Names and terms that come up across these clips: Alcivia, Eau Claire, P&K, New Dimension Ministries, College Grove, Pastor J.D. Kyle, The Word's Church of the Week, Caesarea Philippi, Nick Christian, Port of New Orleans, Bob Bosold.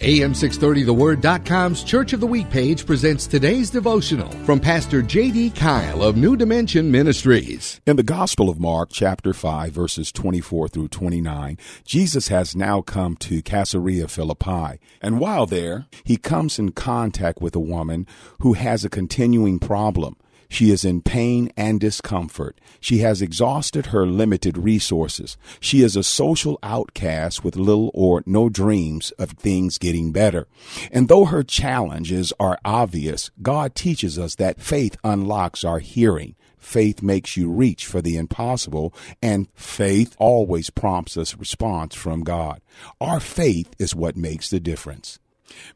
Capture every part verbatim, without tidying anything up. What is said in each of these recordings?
A M six thirty the word dot com's Church of the Week page presents today's devotional from Pastor J D. Kyle of New Dimension Ministries. In the Gospel of Mark, chapter five, verses twenty-four through twenty-nine, Jesus has now come to Caesarea Philippi, and while there, he comes in contact with a woman who has a continuing problem. She is in pain and discomfort. She has exhausted her limited resources. She is a social outcast with little or no dreams of things getting better. And though her challenges are obvious, God teaches us that faith unlocks our hearing. Faith makes you reach for the impossible, and faith always prompts us response from God. Our faith is what makes the difference.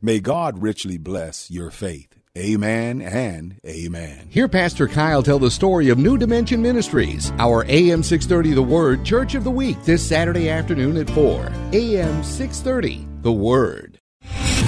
May God richly bless your faith. Amen and amen. Hear Pastor Kyle tell the story of New Dimension Ministries, our A M six thirty The Word Church of the Week, this Saturday afternoon at four. A M six thirty The Word.